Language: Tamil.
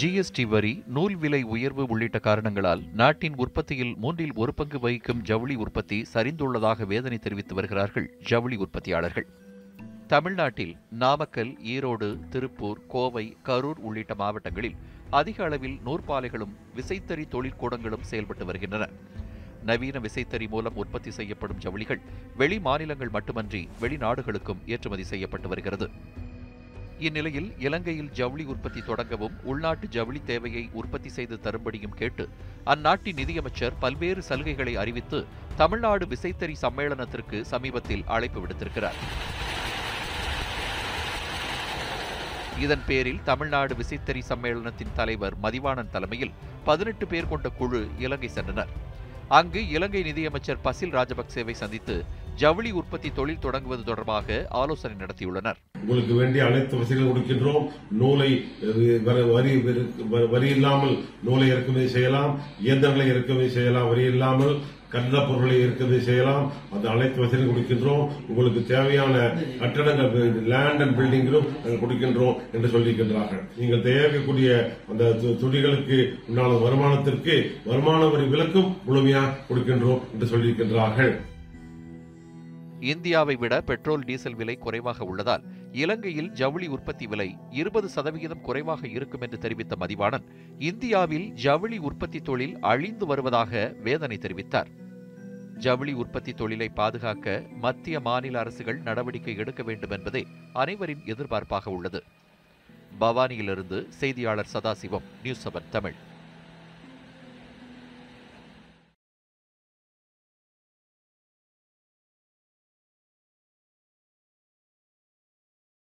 ஜிஎஸ்டி வரி, நூல் விலை உயர்வு உள்ளிட்ட காரணங்களால் நாட்டின் உற்பத்தியில் 3 1/4 வகிக்கும் ஜவுளி உற்பத்தி சரிந்துள்ளதாக வேதனை தெரிவித்து வருகிறார்கள் ஜவுளி உற்பத்தியாளர்கள். தமிழ்நாட்டில் நாமக்கல், ஈரோடு, திருப்பூர், கோவை, கரூர் உள்ளிட்ட மாவட்டங்களில் அதிக அளவில் நூற்பாலைகளும் விசைத்தறி தொழிற்கூடங்களும் செயல்பட்டு வருகின்றன. நவீன விசைத்தறி மூலம் உற்பத்தி செய்யப்படும் ஜவுளிகள் வெளி மாநிலங்கள் மட்டுமன்றி வெளிநாடுகளுக்கும் ஏற்றுமதி செய்யப்பட்டு வருகிறது. இந்நிலையில் இலங்கையில் ஜவுளி உற்பத்தி தொடங்கவும் உள்நாட்டு ஜவுளி தேவையை உற்பத்தி செய்து தரும்படியும் கேட்டு அந்நாட்டின் நிதியமைச்சர் பல்வேறு சலுகைகளை அறிவித்து தமிழ்நாடு விசைத்தறி சம்மேளனத்திற்கு சமீபத்தில் அழைப்பு விடுத்திருக்கிறார். இதன் பேரில் தமிழ்நாடு விசைத்தறி சம்மேளனத்தின் தலைவர் மதிவாணன் தலைமையில் 18 பேர் கொண்ட குழு இலங்கை சென்றனர். அங்கு இலங்கை நிதியமைச்சர் பசில் ராஜபக்சேவை சந்தித்து ஜவுளி உற்பத்தி தொழில் தொடங்குவது தொடர்பாக ஆலோசனை நடத்தியுள்ளனர். உங்களுக்கு வேண்டிய அனைத்து வசதிகள் கொடுக்கின்றோம். நூலை வரி இல்லாமல் நூலை இறக்குமதி செய்யலாம், இயந்திரங்களை இறக்குமதி செய்யலாம், வரி இல்லாமல் கட்டடப் பொருட்களை இறக்குமதி செய்யலாம். அந்த அனைத்து வசதிகளும் கொடுக்கின்றோம். உங்களுக்கு தேவையான கட்டடங்கள், லேண்ட் அண்ட் பில்டிங்கிலும் நாங்கள் கொடுக்கின்றோம் என்று சொல்லியிருக்கின்றார்கள். நீங்கள் தயாரிக்கக்கூடிய அந்த துணிகளுக்கு உண்டான வருமானத்திற்கு வருமான வரி விலக்கும் முழுமையாக கொடுக்கின்றோம் என்று சொல்லியிருக்கின்றார்கள். இந்தியாவை விட பெட்ரோல், டீசல் விலை குறைவாக உள்ளதால் இலங்கையில் ஜவுளி உற்பத்தி விலை 20% குறைவாக இருக்கும் என்று தெரிவித்த மதிவாணன், இந்தியாவில் ஜவுளி உற்பத்தி தொழில் அழிந்து வருவதாக வேதனை தெரிவித்தார். ஜவுளி உற்பத்தி தொழிலை பாதுகாக்க மத்திய, மாநில அரசுகள் நடவடிக்கை எடுக்க வேண்டும் என்பதே அனைவரின் எதிர்பார்ப்பாக உள்ளது. பவானியிலிருந்து செய்தியாளர் சதாசிவம், நியூஸ் 7 தமிழ்.